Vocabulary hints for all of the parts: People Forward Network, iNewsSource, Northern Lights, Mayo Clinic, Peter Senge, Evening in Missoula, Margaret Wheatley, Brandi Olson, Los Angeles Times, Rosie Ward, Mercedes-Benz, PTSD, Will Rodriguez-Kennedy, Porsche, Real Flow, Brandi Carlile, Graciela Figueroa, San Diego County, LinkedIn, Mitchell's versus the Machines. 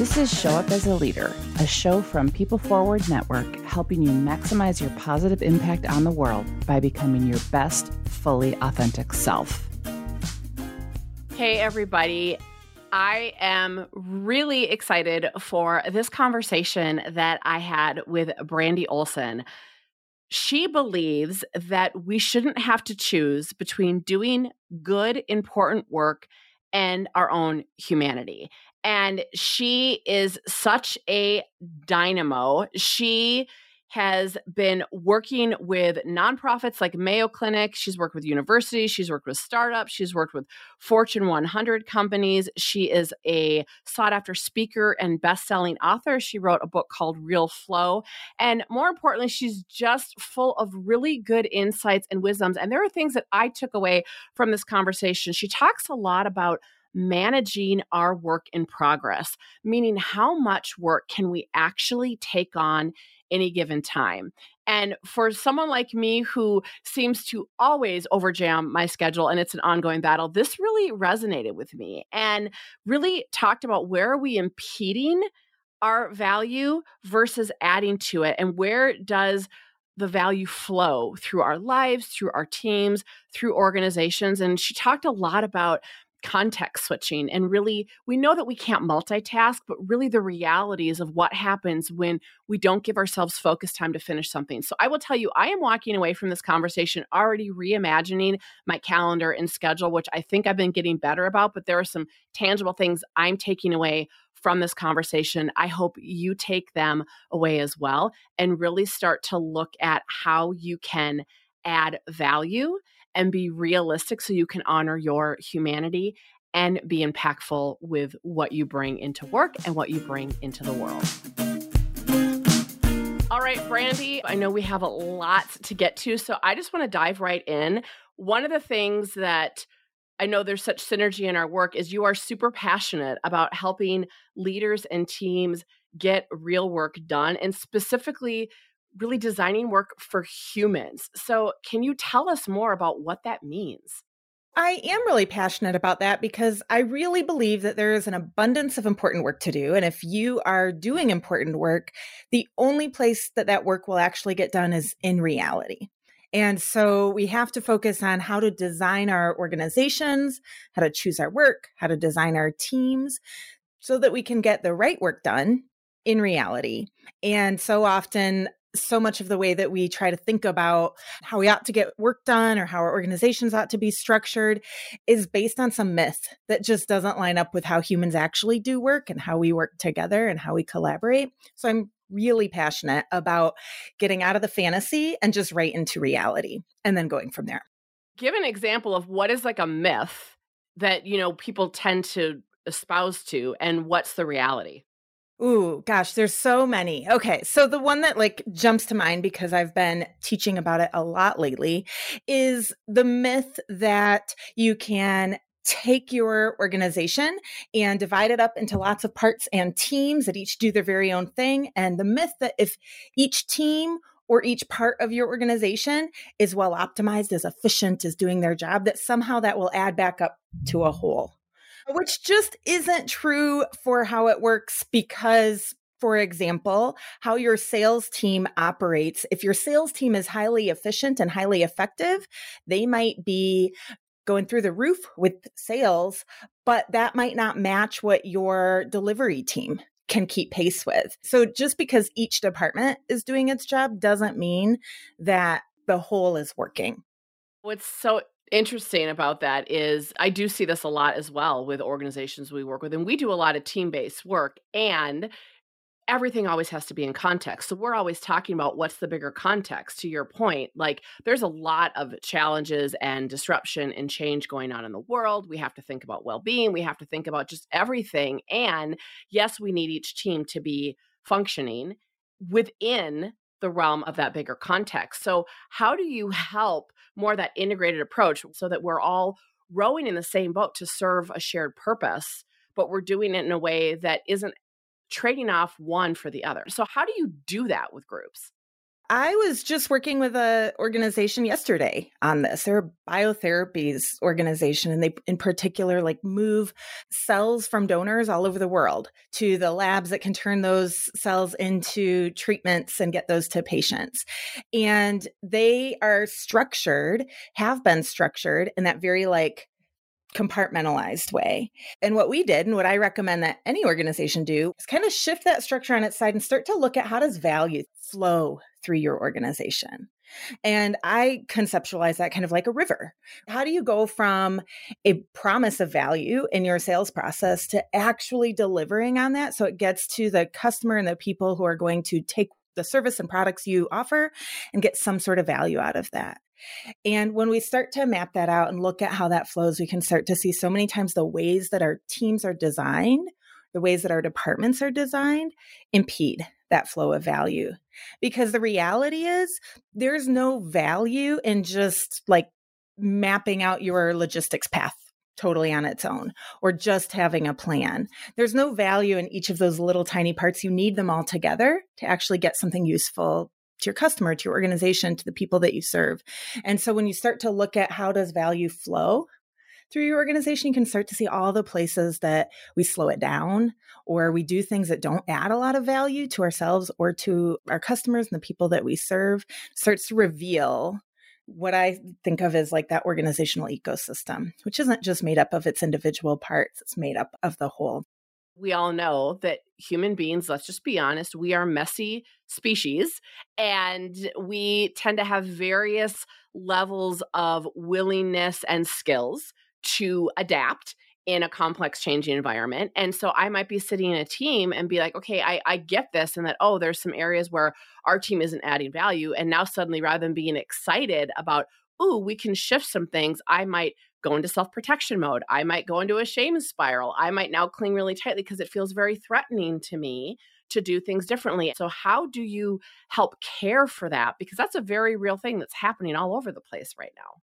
This is Show Up as a Leader, a show from People Forward Network, helping you maximize your positive impact on the world by becoming your best, fully authentic self. Hey, everybody. I am really excited for this conversation that I had with Brandi Olson. She believes that we shouldn't have to choose between doing good, important work and our own humanity. And she is such a dynamo. She has been working with nonprofits like Mayo Clinic. She's worked with universities. She's worked with startups. She's worked with Fortune 100 companies. She is a sought-after speaker and best-selling author. She wrote a book called Real Flow. And more importantly, she's just full of really good insights and wisdoms. And there are things that I took away from this conversation. She talks a lot about managing our work in progress, meaning how much work can we actually take on any given time. And for someone like me who seems to always overjam my schedule, and it's an ongoing battle, this really resonated with me and really talked about where are we impeding our value versus adding to it, and where does the value flow through our lives, through our teams, through organizations. And she talked a lot about context switching. And really, we know that we can't multitask, but really the realities of what happens when we don't give ourselves focus time to finish something. So I will tell you, I am walking away from this conversation already reimagining my calendar and schedule, which I think I've been getting better about, but there are some tangible things I'm taking away from this conversation. I hope you take them away as well and really start to look at how you can add value and be realistic so you can honor your humanity and be impactful with what you bring into work and what you bring into the world. All right, Brandi, I know we have a lot to get to, so I just want to dive right in. One of the things that I know there's such synergy in our work is you are super passionate about helping leaders and teams get real work done, and specifically really designing work for humans. So can you tell us more about what that means? I am really passionate about that because I really believe that there is an abundance of important work to do. And if you are doing important work, the only place that that work will actually get done is in reality. And so we have to focus on how to design our organizations, how to choose our work, how to design our teams so that we can get the right work done in reality. And so often, so much of the way that we try to think about how we ought to get work done or how our organizations ought to be structured is based on some myth that just doesn't line up with how humans actually do work and how we work together and how we collaborate. So I'm really passionate about getting out of the fantasy and just right into reality and then going from there. Give an example of what is like a myth that, you know, people tend to espouse to, and what's the reality? Ooh, gosh, there's so many. Okay. So the one that like jumps to mind because I've been teaching about it a lot lately is the myth that you can take your organization and divide it up into lots of parts and teams that each do their very own thing. And the myth that if each team or each part of your organization is well optimized, is efficient, is doing their job, that somehow that will add back up to a whole. Which just isn't true for how it works because, for example, how your sales team operates. If your sales team is highly efficient and highly effective, they might be going through the roof with sales, but that might not match what your delivery team can keep pace with. So just because each department is doing its job doesn't mean that the whole is working. What's so interesting about that is I do see this a lot as well with organizations we work with, and we do a lot of team-based work, and everything always has to be in context. So we're always talking about what's the bigger context. To your point, like there's a lot of challenges and disruption and change going on in the world. We have to think about well-being. We have to think about just everything. And yes, we need each team to be functioning within the realm of that bigger context. So how do you help more that integrated approach so that we're all rowing in the same boat to serve a shared purpose, but we're doing it in a way that isn't trading off one for the other? So how do you do that with groups? I was just working with an organization yesterday on this. They're a biotherapies organization, and they, in particular, like move cells from donors all over the world to the labs that can turn those cells into treatments and get those to patients. And they are structured, have been structured in that very like compartmentalized way. And what we did, and what I recommend that any organization do, is kind of shift that structure on its side and start to look at how does value flow through your organization. And I conceptualize that kind of like a river. How do you go from a promise of value in your sales process to actually delivering on that so it gets to the customer and the people who are going to take the service and products you offer and get some sort of value out of that? And when we start to map that out and look at how that flows, we can start to see so many times the ways that our teams are designed, the ways that our departments are designed, impede that flow of value. Because the reality is there's no value in just like mapping out your logistics path totally on its own, or just having a plan. There's no value in each of those little tiny parts. You need them all together to actually get something useful to your customer, to your organization, to the people that you serve. And so when you start to look at how does value flow through your organization, you can start to see all the places that we slow it down, or we do things that don't add a lot of value to ourselves or to our customers and the people that we serve. It starts to reveal what I think of as like that organizational ecosystem, which isn't just made up of its individual parts, it's made up of the whole. We all know that human beings, let's just be honest, we are messy species, and we tend to have various levels of willingness and skills to adapt in a complex changing environment. And so I might be sitting in a team and be like, okay, I get this, and that, oh, there's some areas where our team isn't adding value. And now suddenly, rather than being excited about, ooh, we can shift some things, I might go into self-protection mode. I might go into a shame spiral. I might now cling really tightly because it feels very threatening to me to do things differently. So how do you help care for that? Because that's a very real thing that's happening all over the place right now.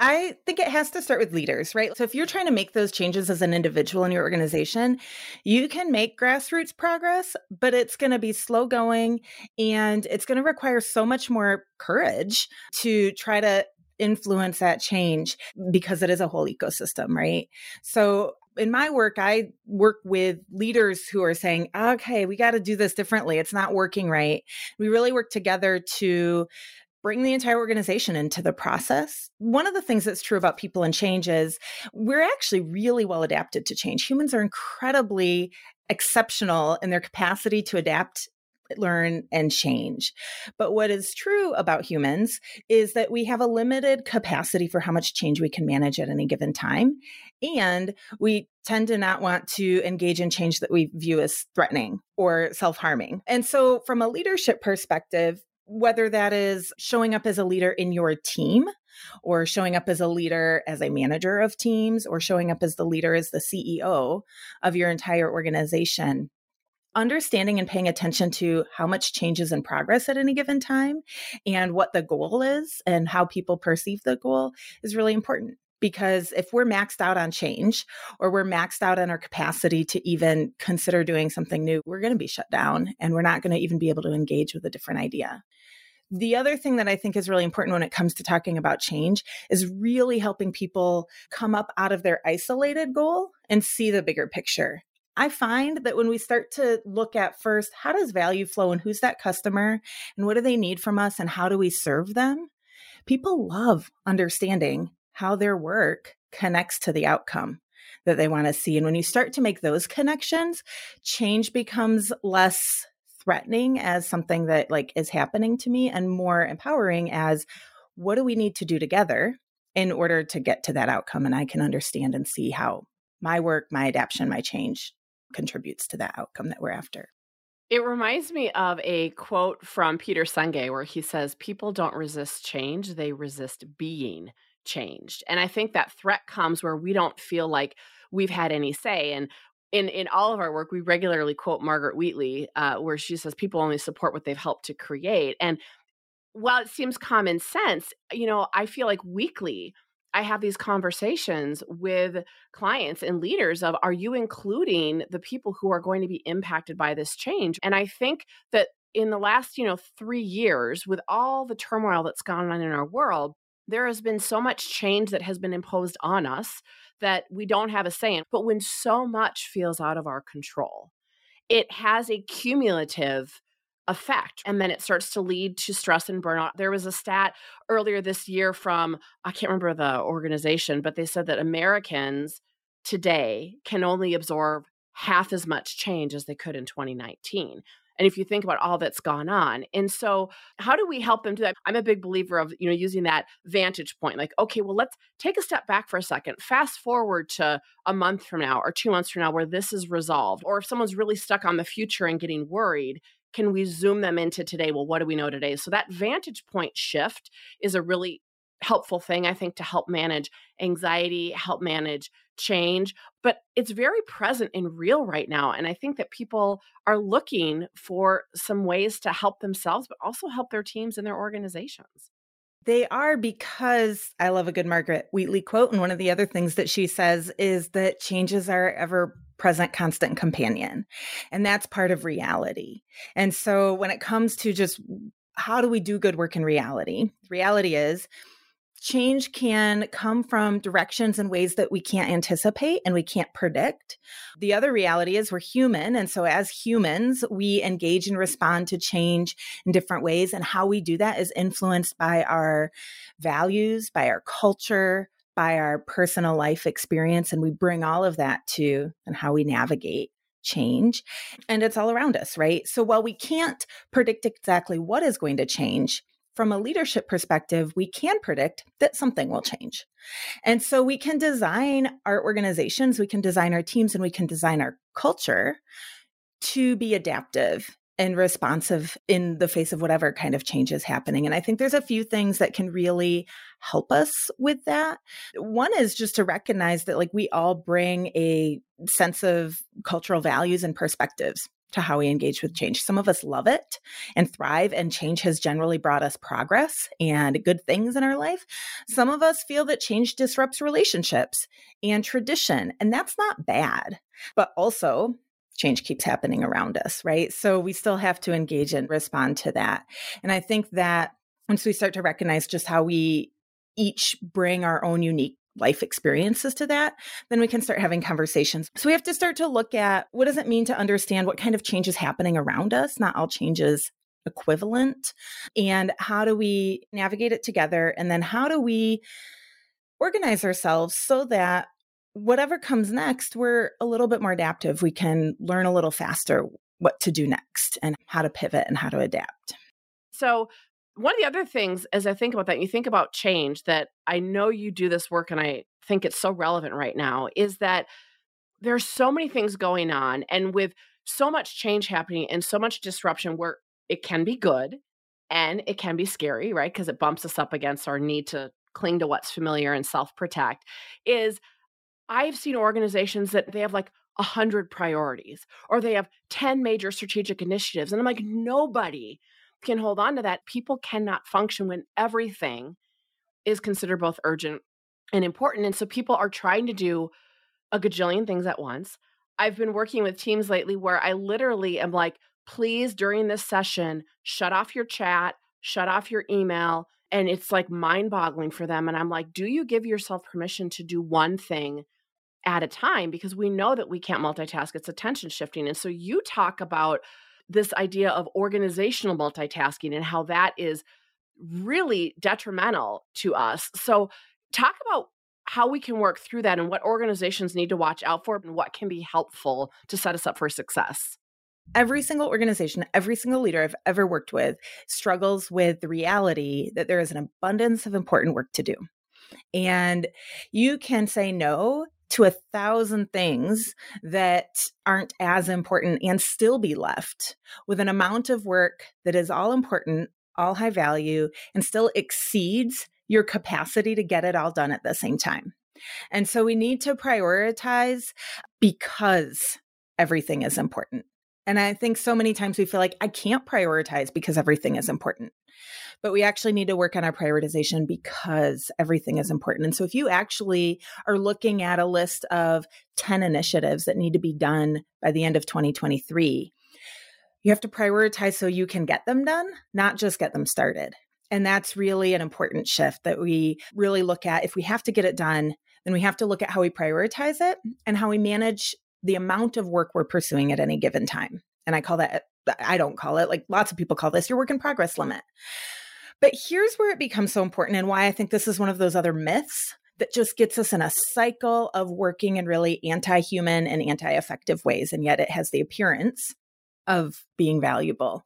I think it has to start with leaders, right? So if you're trying to make those changes as an individual in your organization, you can make grassroots progress, but it's going to be slow going, and it's going to require so much more courage to try to influence that change, because it is a whole ecosystem, right? So in my work, I work with leaders who are saying, okay, we got to do this differently. It's not working right. We really work together to bring the entire organization into the process. One of the things that's true about people and change is we're actually really well adapted to change. Humans are incredibly exceptional in their capacity to adapt, learn, and change. But what is true about humans is that we have a limited capacity for how much change we can manage at any given time. And we tend to not want to engage in change that we view as threatening or self-harming. And so from a leadership perspective, whether that is showing up as a leader in your team, or showing up as a leader as a manager of teams, or showing up as the leader as the CEO of your entire organization, understanding and paying attention to how much change is in progress at any given time and what the goal is and how people perceive the goal is really important. Because if we're maxed out on change, or we're maxed out on our capacity to even consider doing something new, we're going to be shut down, and we're not going to even be able to engage with a different idea. The other thing that I think is really important when it comes to talking about change is really helping people come up out of their isolated goal and see the bigger picture. I find that when we start to look at first, how does value flow, and who's that customer, and what do they need from us, and how do we serve them? People love understanding how their work connects to the outcome that they want to see. And when you start to make those connections, change becomes less threatening as something that like is happening to me, and more empowering as, what do we need to do together in order to get to that outcome? And I can understand and see how my work, my adaptation, my change contributes to that outcome that we're after. It reminds me of a quote from Peter Senge where he says, people don't resist change, they resist being changed. And I think that threat comes where we don't feel like we've had any say. And in all of our work, we regularly quote Margaret Wheatley, where she says, people only support what they've helped to create. And while it seems common sense, you know, I feel like weekly, I have these conversations with clients and leaders of, are you including the people who are going to be impacted by this change? And I think that in the last, 3 years, with all the turmoil that's gone on in our world, there has been so much change that has been imposed on us that we don't have a say in. But when so much feels out of our control, it has a cumulative effect. And then it starts to lead to stress and burnout. There was a stat earlier this year from, I can't remember the organization, but they said that Americans today can only absorb half as much change as they could in 2019. And if you think about all that's gone on. And so how do we help them do that? I'm a big believer of, using that vantage point, like, okay, well, let's take a step back for a second, fast forward to a month from now or 2 months from now where this is resolved. Or if someone's really stuck on the future and getting worried, can we zoom them into today? Well, what do we know today? So that vantage point shift is a really helpful thing, I think, to help manage anxiety, help manage change, but it's very present and real right now. And I think that people are looking for some ways to help themselves, but also help their teams and their organizations. They are, because I love a good Margaret Wheatley quote. And one of the other things that she says is that changes are ever present, constant companion. And that's part of reality. And so when it comes to just how do we do good work in reality, the reality is change can come from directions and ways that we can't anticipate and we can't predict. The other reality is we're human. And so as humans, we engage and respond to change in different ways. And how we do that is influenced by our values, by our culture, by our personal life experience. And we bring all of that to and how we navigate change. And it's all around us, right? So while we can't predict exactly what is going to change, from a leadership perspective, we can predict that something will change. And so we can design our organizations, we can design our teams, and we can design our culture to be adaptive and responsive in the face of whatever kind of change is happening. And I think there's a few things that can really help us with that. One is just to recognize that we all bring a sense of cultural values and perspectives to how we engage with change. Some of us love it and thrive, and change has generally brought us progress and good things in our life. Some of us feel that change disrupts relationships and tradition, and that's not bad, but also change keeps happening around us, right? So we still have to engage and respond to that. And I think that once we start to recognize just how we each bring our own unique life experiences to that, then we can start having conversations. So we have to start to look at what does it mean to understand what kind of change is happening around us? Not all change is equivalent. And how do we navigate it together? And then how do we organize ourselves so that whatever comes next, we're a little bit more adaptive. We can learn a little faster what to do next and how to pivot and how to adapt. So one of the other things, as I think about that, you think about change, that I know you do this work and I think it's so relevant right now, is that there's so many things going on. And with so much change happening and so much disruption, where it can be good and it can be scary, right? Because it bumps us up against our need to cling to what's familiar and self-protect, is I've seen organizations that they have 100 priorities or they have 10 major strategic initiatives. And I'm like, nobody can hold on to that. People cannot function when everything is considered both urgent and important. And so people are trying to do a gajillion things at once. I've been working with teams lately where I literally am like, please, during this session, shut off your chat, shut off your email. And it's mind-boggling for them. And I'm like, do you give yourself permission to do one thing at a time? Because we know that we can't multitask. It's attention shifting. And so you talk about this idea of organizational multitasking and how that is really detrimental to us. So talk about how we can work through that and what organizations need to watch out for and what can be helpful to set us up for success. Every single organization, every single leader I've ever worked with struggles with the reality that there is an abundance of important work to do. And you can say no to 1,000 things that aren't as important and still be left with an amount of work that is all important, all high value, and still exceeds your capacity to get it all done at the same time. And so we need to prioritize because everything is important. And I think so many times we feel like I can't prioritize because everything is important. But we actually need to work on our prioritization because everything is important. And so if you actually are looking at a list of 10 initiatives that need to be done by the end of 2023, you have to prioritize so you can get them done, not just get them started. And that's really an important shift that we really look at. If we have to get it done, then we have to look at how we prioritize it and how we manage the amount of work we're pursuing at any given time. And I call that, I don't call it, like lots of people call this your work in progress limit. But here's where it becomes so important and why I think this is one of those other myths that just gets us in a cycle of working in really anti-human and anti-effective ways. And yet it has the appearance of being valuable.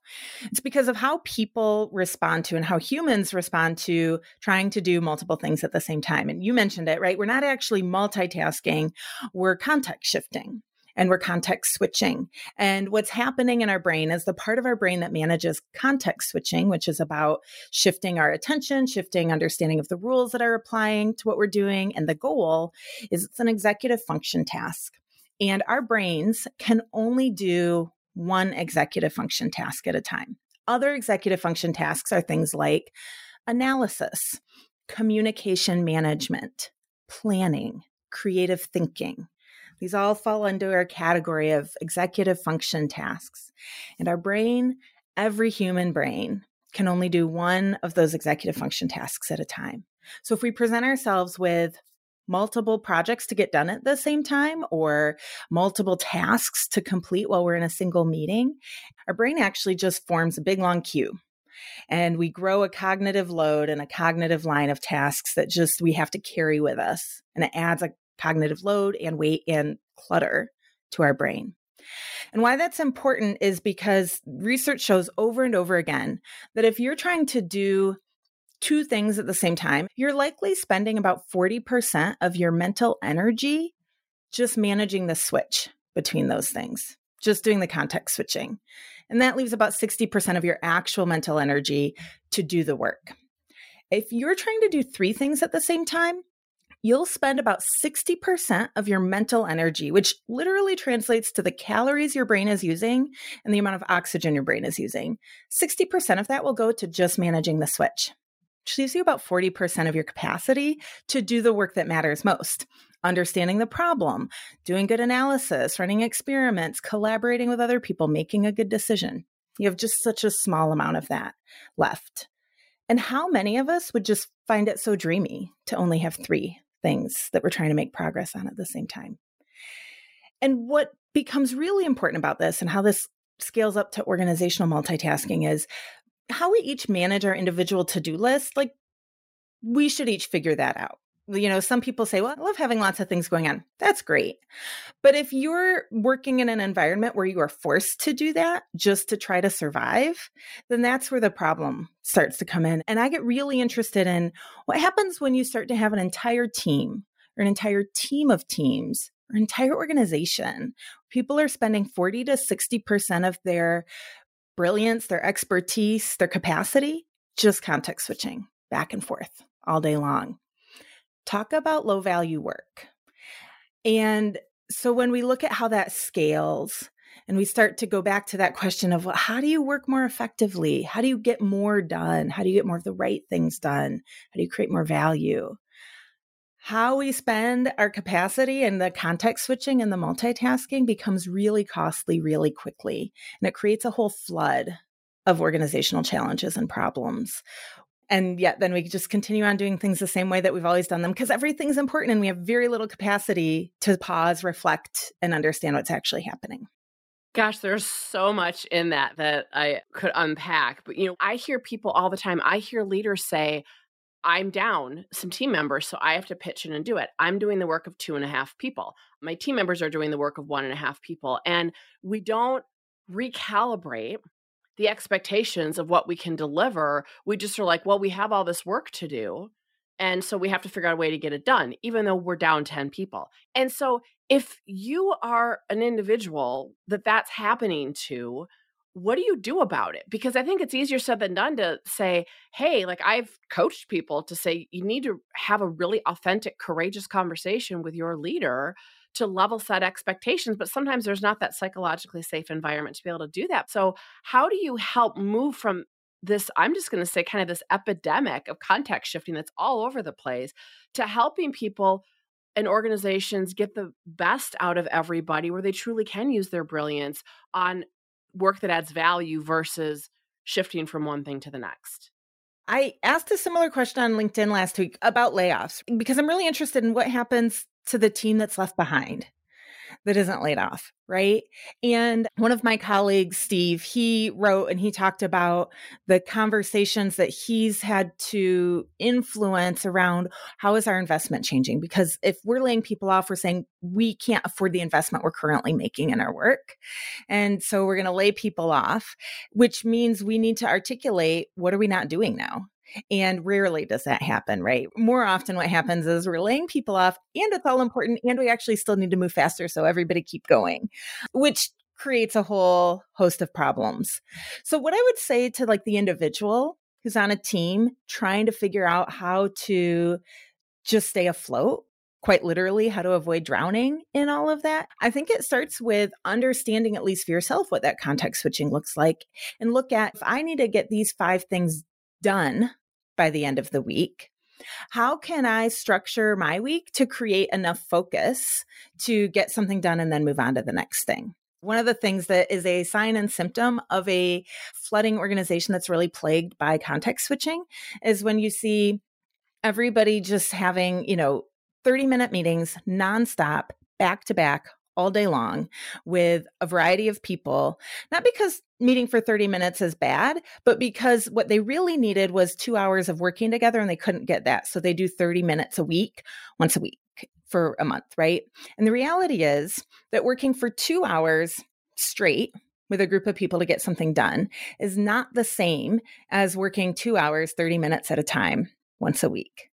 It's because of how people respond to and how humans respond to trying to do multiple things at the same time. And you mentioned it, right? We're not actually multitasking, we're context shifting. And we're context switching. And what's happening in our brain is the part of our brain that manages context switching, which is about shifting our attention, shifting understanding of the rules that are applying to what we're doing. And the goal is it's an executive function task. And our brains can only do one executive function task at a time. Other executive function tasks are things like analysis, communication management, planning, creative thinking. These all fall under our category of executive function tasks. And our brain, every human brain, can only do one of those executive function tasks at a time. So if we present ourselves with multiple projects to get done at the same time or multiple tasks to complete while we're in a single meeting, our brain actually just forms a big long queue. And we grow a cognitive load and a cognitive line of tasks that just we have to carry with us. And it adds a cognitive load and weight and clutter to our brain. And why that's important is because research shows over and over again that if you're trying to do two things at the same time, you're likely spending about 40% of your mental energy just managing the switch between those things, just doing the context switching. And that leaves about 60% of your actual mental energy to do the work. If you're trying to do three things at the same time, you'll spend about 60% of your mental energy, which literally translates to the calories your brain is using and the amount of oxygen your brain is using. 60% of that will go to just managing the switch, which leaves you about 40% of your capacity to do the work that matters most. Understanding the problem, doing good analysis, running experiments, collaborating with other people, making a good decision. You have just such a small amount of that left. And how many of us would just find it so dreamy to only have three things that we're trying to make progress on at the same time? And what becomes really important about this and how this scales up to organizational multitasking is how we each manage our individual to-do list. Like, we should each figure that out. You know, some people say, well, I love having lots of things going on. That's great. But if you're working in an environment where you are forced to do that just to try to survive, then that's where the problem starts to come in. And I get really interested in what happens when you start to have an entire team or an entire team of teams or an entire organization. People are spending 40 to 60% of their brilliance, their expertise, their capacity, just context switching back and forth all day long. Talk about low value work. And so when we look at how that scales and we start to go back to that question of, well, how do you work more effectively? How do you get more done? How do you get more of the right things done? How do you create more value? How we spend our capacity and the context switching and the multitasking becomes really costly really quickly. And it creates a whole flood of organizational challenges and problems. And yet then we just continue on doing things the same way that we've always done them because everything's important and we have very little capacity to pause, reflect, and understand what's actually happening. Gosh, there's so much in that I could unpack. But, you know, I hear people all the time. I hear leaders say, I'm down some team members, so I have to pitch in and do it. I'm doing the work of 2.5 people. My team members are doing the work of 1.5 people. And we don't recalibrate the expectations of what we can deliver. We just are like, well, we have all this work to do. And so we have to figure out a way to get it done, even though we're down 10 people. And so if you are an individual that that's happening to, what do you do about it? Because I think it's easier said than done to say, hey, like I've coached people to say, you need to have a really authentic, courageous conversation with your leader to level set expectations, but sometimes there's not that psychologically safe environment to be able to do that. So how do you help move from this, I'm just going to say kind of this epidemic of context shifting that's all over the place, to helping people and organizations get the best out of everybody where they truly can use their brilliance on work that adds value versus shifting from one thing to the next. I asked a similar question on LinkedIn last week about layoffs, because I'm really interested in what happens to the team that's left behind that isn't laid off, right? And one of my colleagues, Steve, he wrote and he talked about the conversations that he's had to influence around how is our investment changing? Because if we're laying people off, we're saying we can't afford the investment we're currently making in our work. And so we're going to lay people off, which means we need to articulate, what are we not doing now? And rarely does that happen, right? More often what happens is we're laying people off and it's all important and we actually still need to move faster so everybody keep going, which creates a whole host of problems. So what I would say to like the individual who's on a team trying to figure out how to just stay afloat, quite literally how to avoid drowning in all of that, I think it starts with understanding at least for yourself what that context switching looks like and look at, if I need to get these 5 things done by the end of the week, how can I structure my week to create enough focus to get something done and then move on to the next thing? One of the things that is a sign and symptom of a flooding organization that's really plagued by context switching is when you see everybody just having, 30-minute meetings nonstop, back to back, all day long with a variety of people, not because meeting for 30 minutes is bad, but because what they really needed was 2 hours of working together and they couldn't get that. So they do 30 minutes a week, once a week for a month, right? And the reality is that working for 2 hours straight with a group of people to get something done is not the same as working 2 hours, 30 minutes at a time, once a week.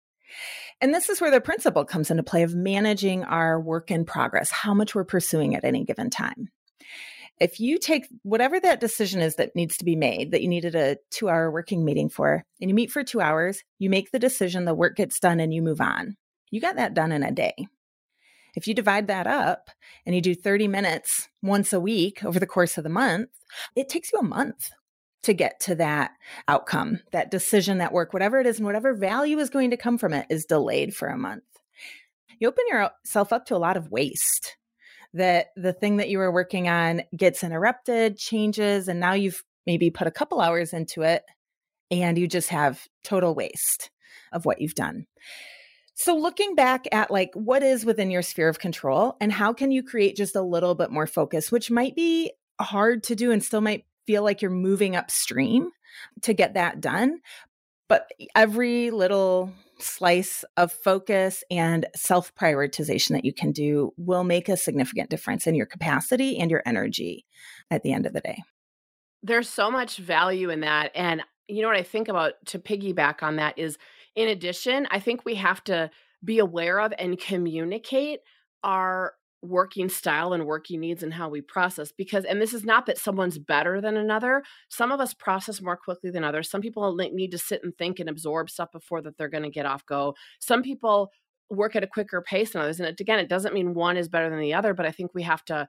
And this is where the principle comes into play of managing our work in progress, how much we're pursuing at any given time. If you take whatever that decision is that needs to be made, that you needed a 2-hour working meeting for, and you meet for 2 hours, you make the decision, the work gets done, and you move on. You got that done in a day. If you divide that up and you do 30 minutes once a week over the course of the month, it takes you a month to get to that outcome, that decision, that work, whatever it is, and whatever value is going to come from it is delayed for a month. You open yourself up to a lot of waste, that the thing that you were working on gets interrupted, changes, and now you've maybe put a couple hours into it and you just have total waste of what you've done. So looking back at what is within your sphere of control and how can you create just a little bit more focus, which might be hard to do and still might feel like you're moving upstream to get that done. But every little slice of focus and self-prioritization that you can do will make a significant difference in your capacity and your energy at the end of the day. There's so much value in that. And you know what I think about to piggyback on that is, in addition, I think we have to be aware of and communicate our working style and working needs and how we process, because, and this is not that someone's better than another. Some of us process more quickly than others. Some people need to sit and think and absorb stuff before that they're going to get off go. Some people work at a quicker pace than others. And again, it doesn't mean one is better than the other, but I think we have to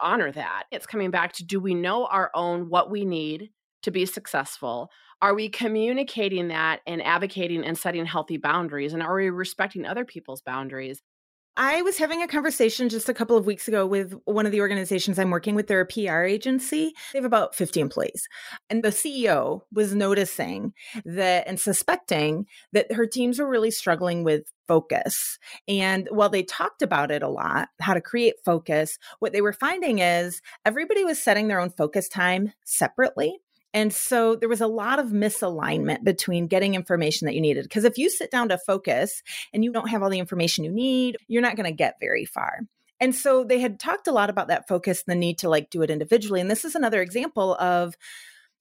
honor that. It's coming back to, do we know our own, what we need to be successful? Are we communicating that and advocating and setting healthy boundaries? And are we respecting other people's boundaries? I was having a conversation just a couple of weeks ago with one of the organizations I'm working with. They're a PR agency. They have about 50 employees. And the CEO was noticing that and suspecting that her teams were really struggling with focus. And while they talked about it a lot, how to create focus, what they were finding is everybody was setting their own focus time separately. And so there was a lot of misalignment between getting information that you needed. Because if you sit down to focus and you don't have all the information you need, you're not going to get very far. And so they had talked a lot about that focus, and the need to do it individually. And this is another example of,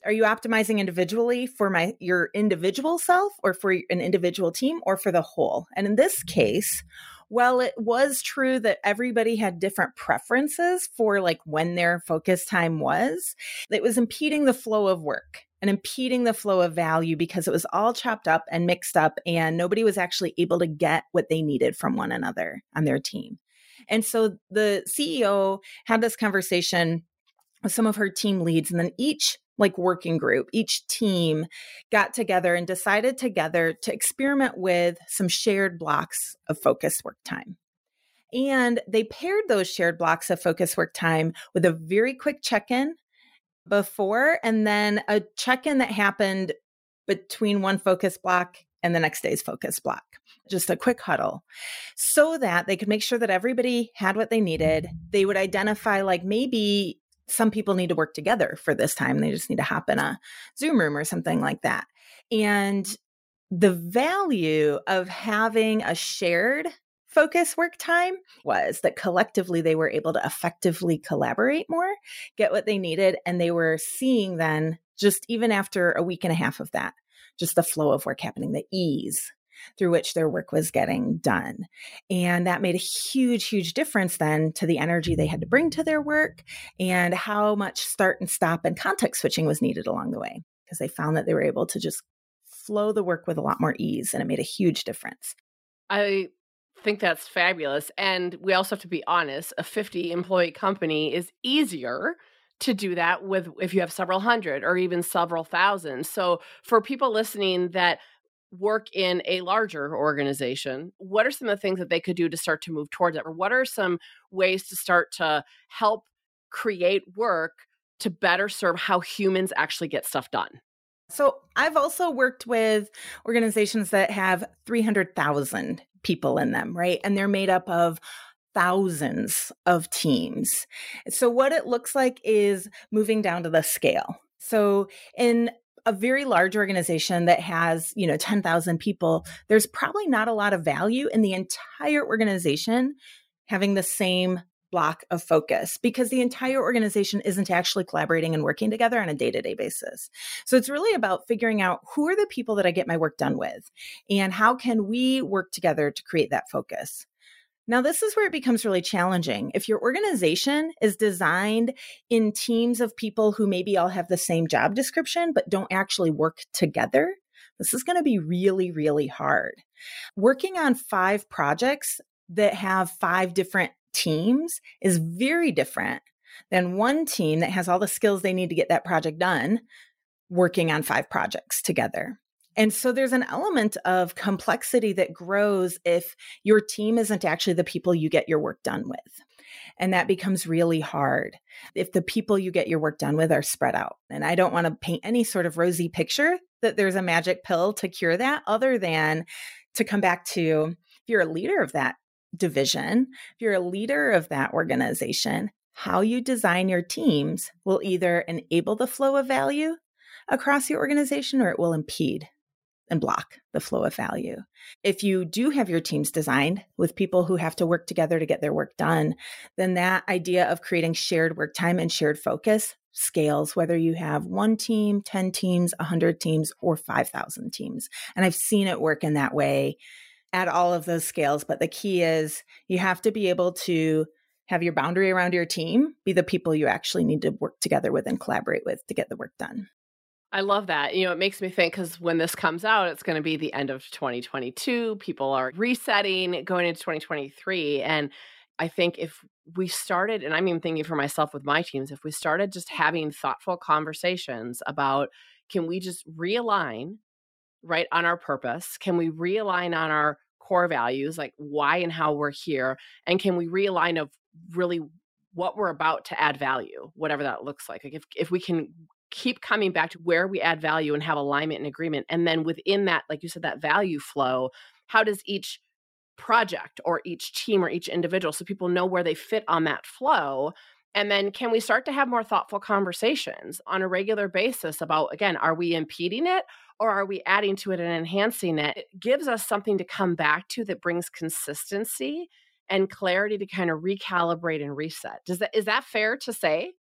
are you optimizing individually for your individual self or for an individual team or for the whole? And in this case, while it was true that everybody had different preferences for when their focus time was, it was impeding the flow of work and impeding the flow of value because it was all chopped up and mixed up and nobody was actually able to get what they needed from one another on their team. And so the CEO had this conversation with some of her team leads, and then each working group, each team got together and decided together to experiment with some shared blocks of focused work time. And they paired those shared blocks of focused work time with a very quick check-in before, and then a check-in that happened between one focus block and the next day's focus block, just a quick huddle, so that they could make sure that everybody had what they needed. They would identify, like, maybe some people need to work together for this time. They just need to hop in a Zoom room or something like that. And the value of having a shared focus work time was that collectively they were able to effectively collaborate more, get what they needed. And they were seeing then, just even after a week and a half of that, just the flow of work happening, the ease through which their work was getting done. And that made a huge, huge difference then to the energy they had to bring to their work and how much start and stop and context switching was needed along the way, because they found that they were able to just flow the work with a lot more ease, and it made a huge difference. I think that's fabulous. And we also have to be honest, a 50-employee company is easier to do that with if you have several hundred or even several thousand. So for people listening that work in a larger organization, what are some of the things that they could do to start to move towards that? Or what are some ways to start to help create work to better serve how humans actually get stuff done? So I've also worked with organizations that have 300,000 people in them, right? And they're made up of thousands of teams. So what it looks like is moving down to the scale. So in a very large organization that has, 10,000 people, there's probably not a lot of value in the entire organization having the same block of focus, because the entire organization isn't actually collaborating and working together on a day-to-day basis. So it's really about figuring out, who are the people that I get my work done with, and how can we work together to create that focus? Now, this is where it becomes really challenging. If your organization is designed in teams of people who maybe all have the same job description, but don't actually work together, this is going to be really, really hard. Working on 5 projects that have 5 different teams is very different than one team that has all the skills they need to get that project done, working on 5 projects together. And so there's an element of complexity that grows if your team isn't actually the people you get your work done with. And that becomes really hard if the people you get your work done with are spread out. And I don't want to paint any sort of rosy picture that there's a magic pill to cure that, other than to come back to, if you're a leader of that division, if you're a leader of that organization, how you design your teams will either enable the flow of value across your organization, or it will impede and block the flow of value. If you do have your teams designed with people who have to work together to get their work done, then that idea of creating shared work time and shared focus scales, whether you have 1 team, 10 teams, 100 teams, or 5,000 teams. And I've seen it work in that way at all of those scales. But the key is you have to be able to have your boundary around your team be the people you actually need to work together with and collaborate with to get the work done. I love that. It makes me think, because when this comes out, it's going to be the end of 2022. People are resetting, going into 2023. And I think if we started, and I'm even thinking for myself with my teams, if we started just having thoughtful conversations about, can we just realign, right, on our purpose? Can we realign on our core values, like why and how we're here? And can we realign of really what we're about to add value, whatever that looks like? Like if we can keep coming back to where we add value and have alignment and agreement. And then within that, like you said, that value flow, how does each project or each team or each individual, so people know where they fit on that flow? And then can we start to have more thoughtful conversations on a regular basis about, again, are we impeding it or are we adding to it and enhancing it? It gives us something to come back to that brings consistency and clarity to kind of recalibrate and reset. Is that fair to say?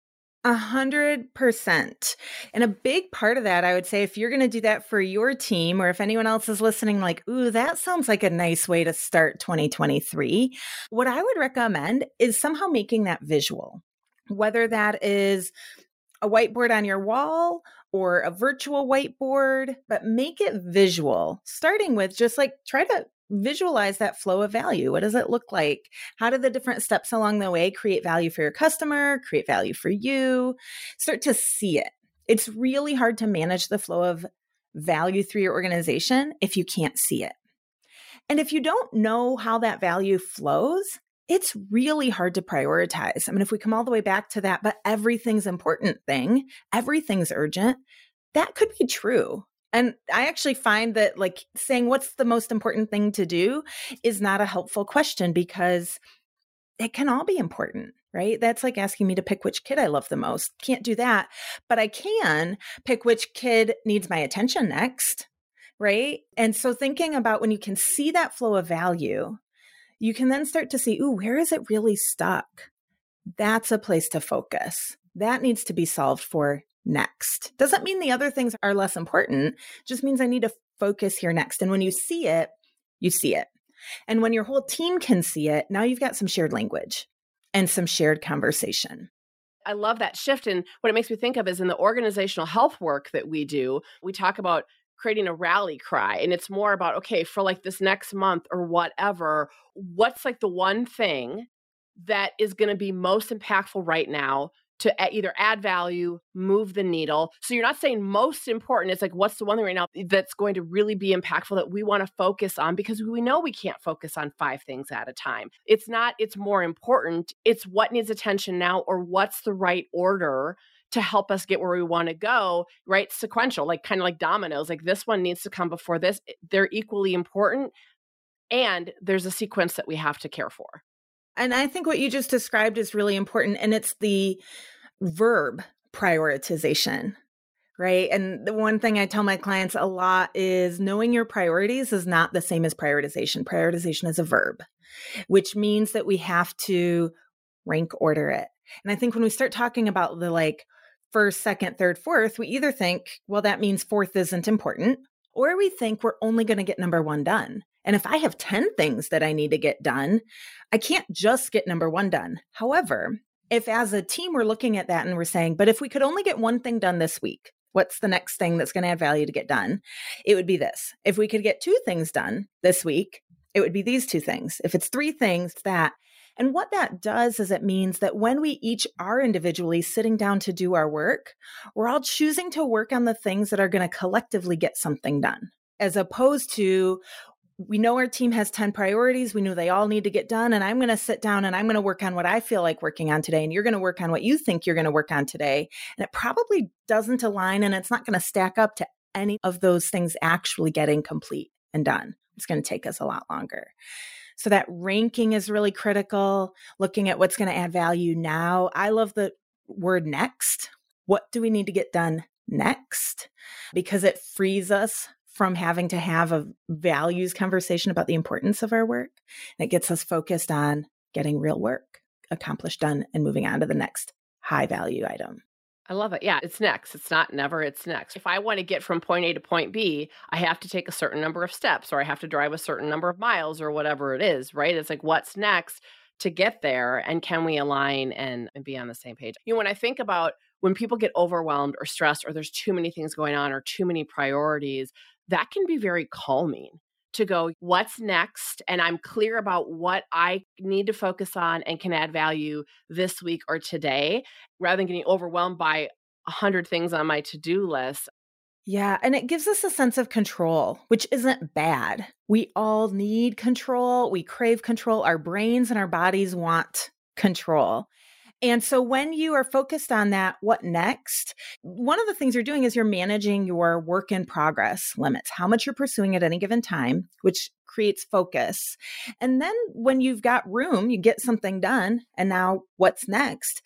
100%. And a big part of that, I would say, if you're going to do that for your team, or if anyone else is listening, like, ooh, that sounds like a nice way to start 2023. What I would recommend is somehow making that visual, whether that is a whiteboard on your wall or a virtual whiteboard, but make it visual, starting with just like, try to visualize that flow of value. What does it look like? How do the different steps along the way create value for your customer, create value for you? Start to see it. It's really hard to manage the flow of value through your organization if you can't see it. And if you don't know how that value flows, it's really hard to prioritize. I mean, if we come all the way back to that, but everything's important thing, everything's urgent, that could be true. And I actually find that like saying what's the most important thing to do is not a helpful question because it can all be important, right? That's like asking me to pick which kid I love the most. Can't do that, but I can pick which kid needs my attention next, right? And so thinking about when you can see that flow of value, you can then start to see, ooh, where is it really stuck? That's a place to focus. That needs to be solved for next. Doesn't mean the other things are less important, just means I need to focus here next. And when you see it, you see it. And when your whole team can see it, now you've got some shared language and some shared conversation. I love that shift. And what it makes me think of is in the organizational health work that we do, we talk about creating a rally cry. And it's more about, okay, for like this next month or whatever, what's like the one thing that is going to be most impactful right now to either add value, move the needle. So you're not saying most important. It's like, what's the one thing right now that's going to really be impactful that we want to focus on? Because we know we can't focus on five things at a time. It's not, it's more important. It's what needs attention now or what's the right order to help us get where we want to go, right? Sequential, like kind of like dominoes, like this one needs to come before this. They're equally important. And there's a sequence that we have to care for. And I think what you just described is really important. And it's the verb prioritization, right? And the one thing I tell my clients a lot is knowing your priorities is not the same as prioritization. Prioritization is a verb, which means that we have to rank order it. And I think when we start talking about the like first, second, third, fourth, we either think, well, that means fourth isn't important, or we think we're only going to get number one done. And if I have 10 things that I need to get done, I can't just get number one done. However, if as a team, we're looking at that and we're saying, but if we could only get one thing done this week, what's the next thing that's going to add value to get done? It would be this. If we could get two things done this week, it would be these two things. If it's three things, that. And what that does is it means that when we each are individually sitting down to do our work, we're all choosing to work on the things that are going to collectively get something done, as opposed to, we know our team has 10 priorities. We know they all need to get done. And I'm going to sit down and I'm going to work on what I feel like working on today. And you're going to work on what you think you're going to work on today. And it probably doesn't align and it's not going to stack up to any of those things actually getting complete and done. It's going to take us a lot longer. So that ranking is really critical. Looking at what's going to add value now. I love the word next. What do we need to get done next? Because it frees us from having to have a values conversation about the importance of our work. And it gets us focused on getting real work accomplished, done, and moving on to the next high value item. I love it. Yeah, it's next. It's not never, it's next. If I want to get from point A to point B, I have to take a certain number of steps or I have to drive a certain number of miles or whatever it is, right? It's like, what's next to get there? And can we align and be on the same page? You know, when I think about when people get overwhelmed or stressed or there's too many things going on or too many priorities, that can be very calming to go, what's next? And I'm clear about what I need to focus on and can add value this week or today, rather than getting overwhelmed by 100 things on my to-do list. Yeah. And it gives us a sense of control, which isn't bad. We all need control. We crave control. Our brains and our bodies want control. And so when you are focused on that, what next? One of the things you're doing is you're managing your work in progress limits, how much you're pursuing at any given time, which creates focus. And then when you've got room, you get something done. And now what's next?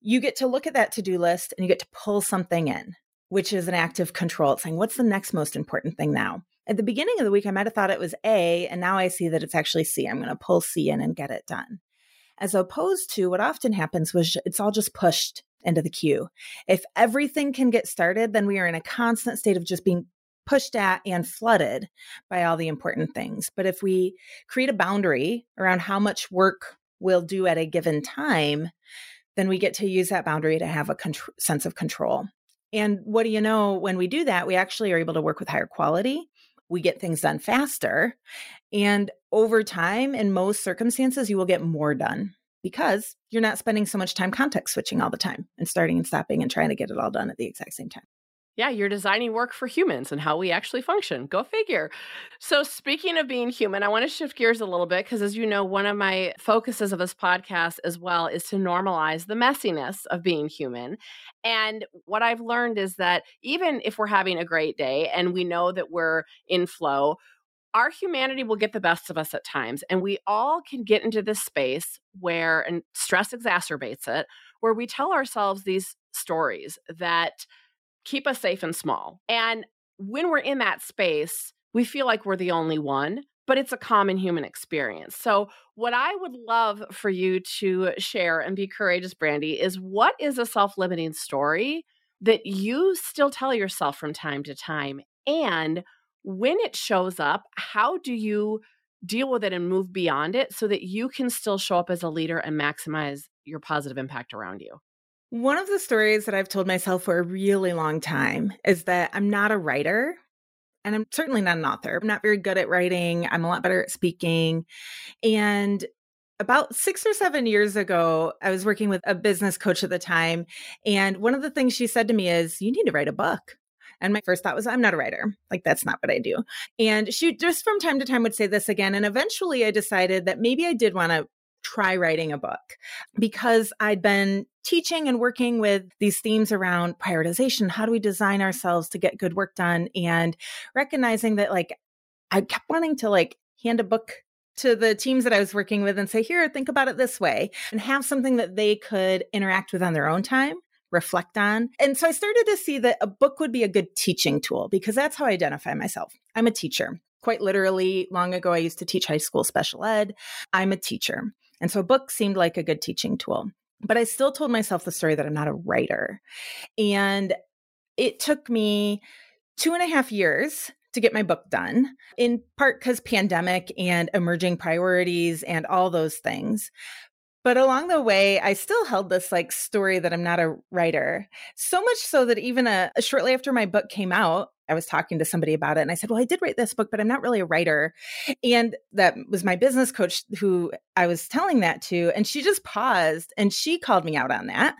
You get to look at that to-do list and you get to pull something in, which is an act of control. It's saying, what's the next most important thing now? At the beginning of the week, I might have thought it was A, and now I see that it's actually C. I'm going to pull C in and get it done. As opposed to what often happens was it's all just pushed into the queue. If everything can get started, then we are in a constant state of just being pushed at and flooded by all the important things. But if we create a boundary around how much work we'll do at a given time, then we get to use that boundary to have a sense of control. And what do you know, when we do that, we actually are able to work with higher quality. We get things done faster. And over time, in most circumstances, you will get more done because you're not spending so much time context switching all the time and starting and stopping and trying to get it all done at the exact same time. Yeah, you're designing work for humans and how we actually function. Go figure. So speaking of being human, I want to shift gears a little bit because, as you know, one of my focuses of this podcast as well is to normalize the messiness of being human. And what I've learned is that even if we're having a great day and we know that we're in flow, our humanity will get the best of us at times. And we all can get into this space where, and stress exacerbates it, where we tell ourselves these stories that keep us safe and small. And when we're in that space, we feel like we're the only one, but it's a common human experience. So what I would love for you to share and be courageous, Brandi, is what is a self-limiting story that you still tell yourself from time to time? And when it shows up, how do you deal with it and move beyond it so that you can still show up as a leader and maximize your positive impact around you? One of the stories that I've told myself for a really long time is that I'm not a writer, and I'm certainly not an author. I'm not very good at writing. I'm a lot better at speaking. And about 6 or 7 years ago, I was working with a business coach at the time. And one of the things she said to me is, you need to write a book. And my first thought was, I'm not a writer. Like, that's not what I do. And she just from time to time would say this again. And eventually I decided that maybe I did want to try writing a book, because I'd been teaching and working with these themes around prioritization. How do we design ourselves to get good work done? And recognizing that, like, I kept wanting to hand a book to the teams that I was working with and say, here, think about it this way, and have something that they could interact with on their own time, reflect on. And so I started to see that a book would be a good teaching tool, because that's how I identify myself. I'm a teacher. Quite literally, long ago, I used to teach high school special ed. I'm a teacher. And so a book seemed like a good teaching tool, but I still told myself the story that I'm not a writer. And it took me 2.5 years to get my book done, in part because pandemic and emerging priorities and all those things. But along the way, I still held this story that I'm not a writer, so much so that even shortly after my book came out, I was talking to somebody about it and I said, well, I did write this book, but I'm not really a writer. And that was my business coach who I was telling that to. And she just paused and she called me out on that.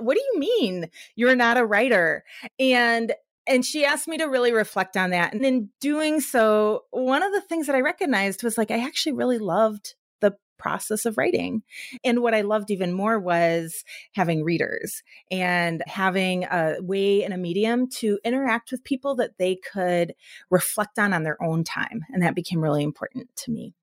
What do you mean you're not a writer? And she asked me to really reflect on that. And in doing so, one of the things that I recognized was I actually really loved the process of writing. And what I loved even more was having readers and having a way and a medium to interact with people that they could reflect on their own time. And that became really important to me.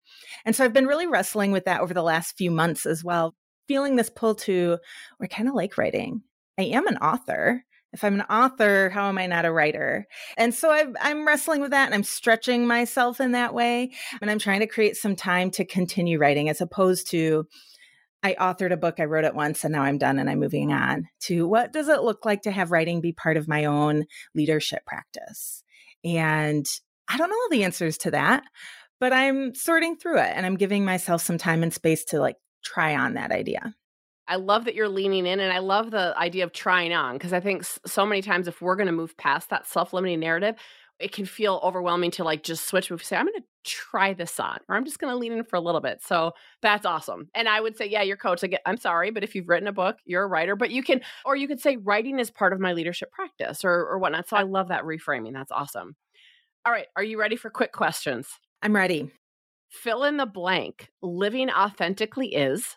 And so I've been really wrestling with that over the last few months as well, feeling this pull to, I kind of like writing. I am an author. If I'm an author, how am I not a writer? And so I'm wrestling with that, and I'm stretching myself in that way. And I'm trying to create some time to continue writing, as opposed to I authored a book, I wrote it once, and now I'm done and I'm moving on, to what does it look like to have writing be part of my own leadership practice? And I don't know all the answers to that, but I'm sorting through it, and I'm giving myself some time and space to try on that idea. I love that you're leaning in, and I love the idea of trying on, because I think so many times if we're going to move past that self-limiting narrative, it can feel overwhelming to just switch. If you say, I'm going to try this on, or I'm just going to lean in for a little bit. So that's awesome. And I would say, yeah, your coach, I'm sorry, but if you've written a book, you're a writer, but you can, or you could say writing is part of my leadership practice or whatnot. So I love that reframing. That's awesome. All right. Are you ready for quick questions? I'm ready. Fill in the blank. Living authentically is...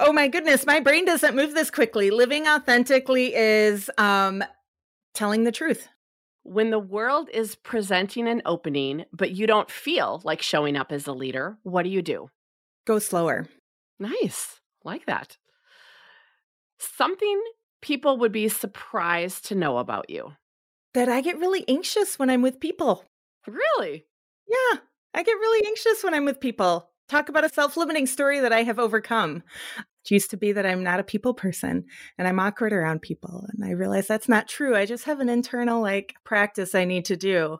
Oh my goodness, my brain doesn't move this quickly. Living authentically is telling the truth. When the world is presenting an opening, but you don't feel like showing up as a leader, what do? Go slower. Nice. Like that. Something people would be surprised to know about you. That I get really anxious when I'm with people. Really? Yeah, I get really anxious when I'm with people. Talk about a self-limiting story that I have overcome. It used to be that I'm not a people person and I'm awkward around people. And I realize that's not true. I just have an internal practice I need to do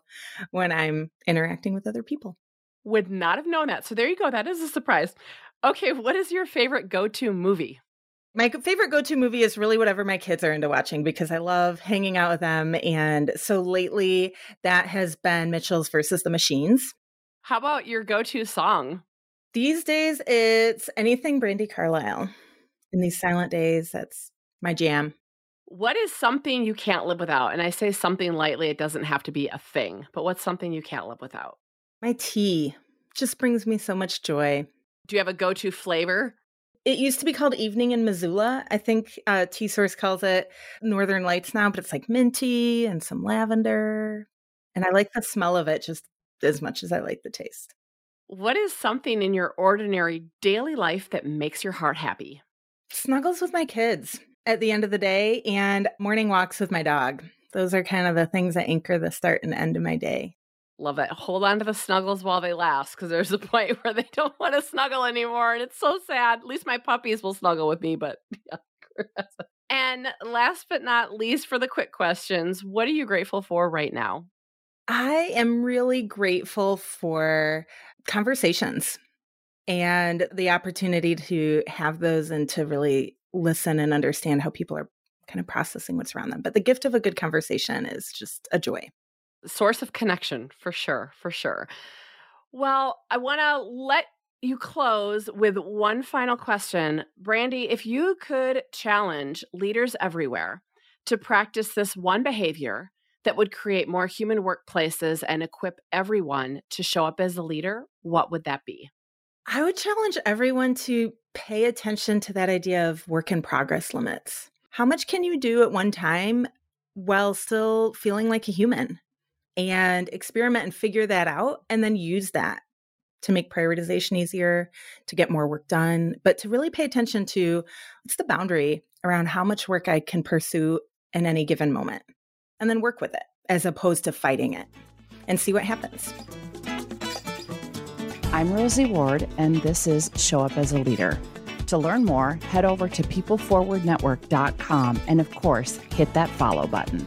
when I'm interacting with other people. Would not have known that. So there you go. That is a surprise. Okay. What is your favorite go-to movie? My favorite go-to movie is really whatever my kids are into watching, because I love hanging out with them. And so lately that has been Mitchell's versus the Machines. How about your go-to song? These days, it's anything Brandi Carlile. In these silent days, that's my jam. What is something you can't live without? And I say something lightly, it doesn't have to be a thing, but what's something you can't live without? My tea just brings me so much joy. Do you have a go-to flavor? It used to be called Evening in Missoula. I think Tea Source calls it Northern Lights now, but it's like minty and some lavender. And I like the smell of it just as much as I like the taste. What is something in your ordinary daily life that makes your heart happy? Snuggles with my kids at the end of the day and morning walks with my dog. Those are kind of the things that anchor the start and end of my day. Love it. Hold on to the snuggles while they last, because there's a point where they don't want to snuggle anymore. And it's so sad. At least my puppies will snuggle with me, but yeah. And last but not least, for the quick questions, what are you grateful for right now? I am really grateful for conversations and the opportunity to have those and to really listen and understand how people are kind of processing what's around them. But the gift of a good conversation is just a joy. Source of connection, for sure, for sure. Well, I want to let you close with one final question. Brandi, if you could challenge leaders everywhere to practice this one behavior that would create more human workplaces and equip everyone to show up as a leader, what would that be? I would challenge everyone to pay attention to that idea of work in progress limits. How much can you do at one time while still feeling like a human? And experiment and figure that out, and then use that to make prioritization easier, to get more work done, but to really pay attention to what's the boundary around how much work I can pursue in any given moment, and then work with it as opposed to fighting it and see what happens. I'm Rosie Ward, and this is Show Up as a Leader. To learn more, head over to peopleforwardnetwork.com and, of course, hit that follow button.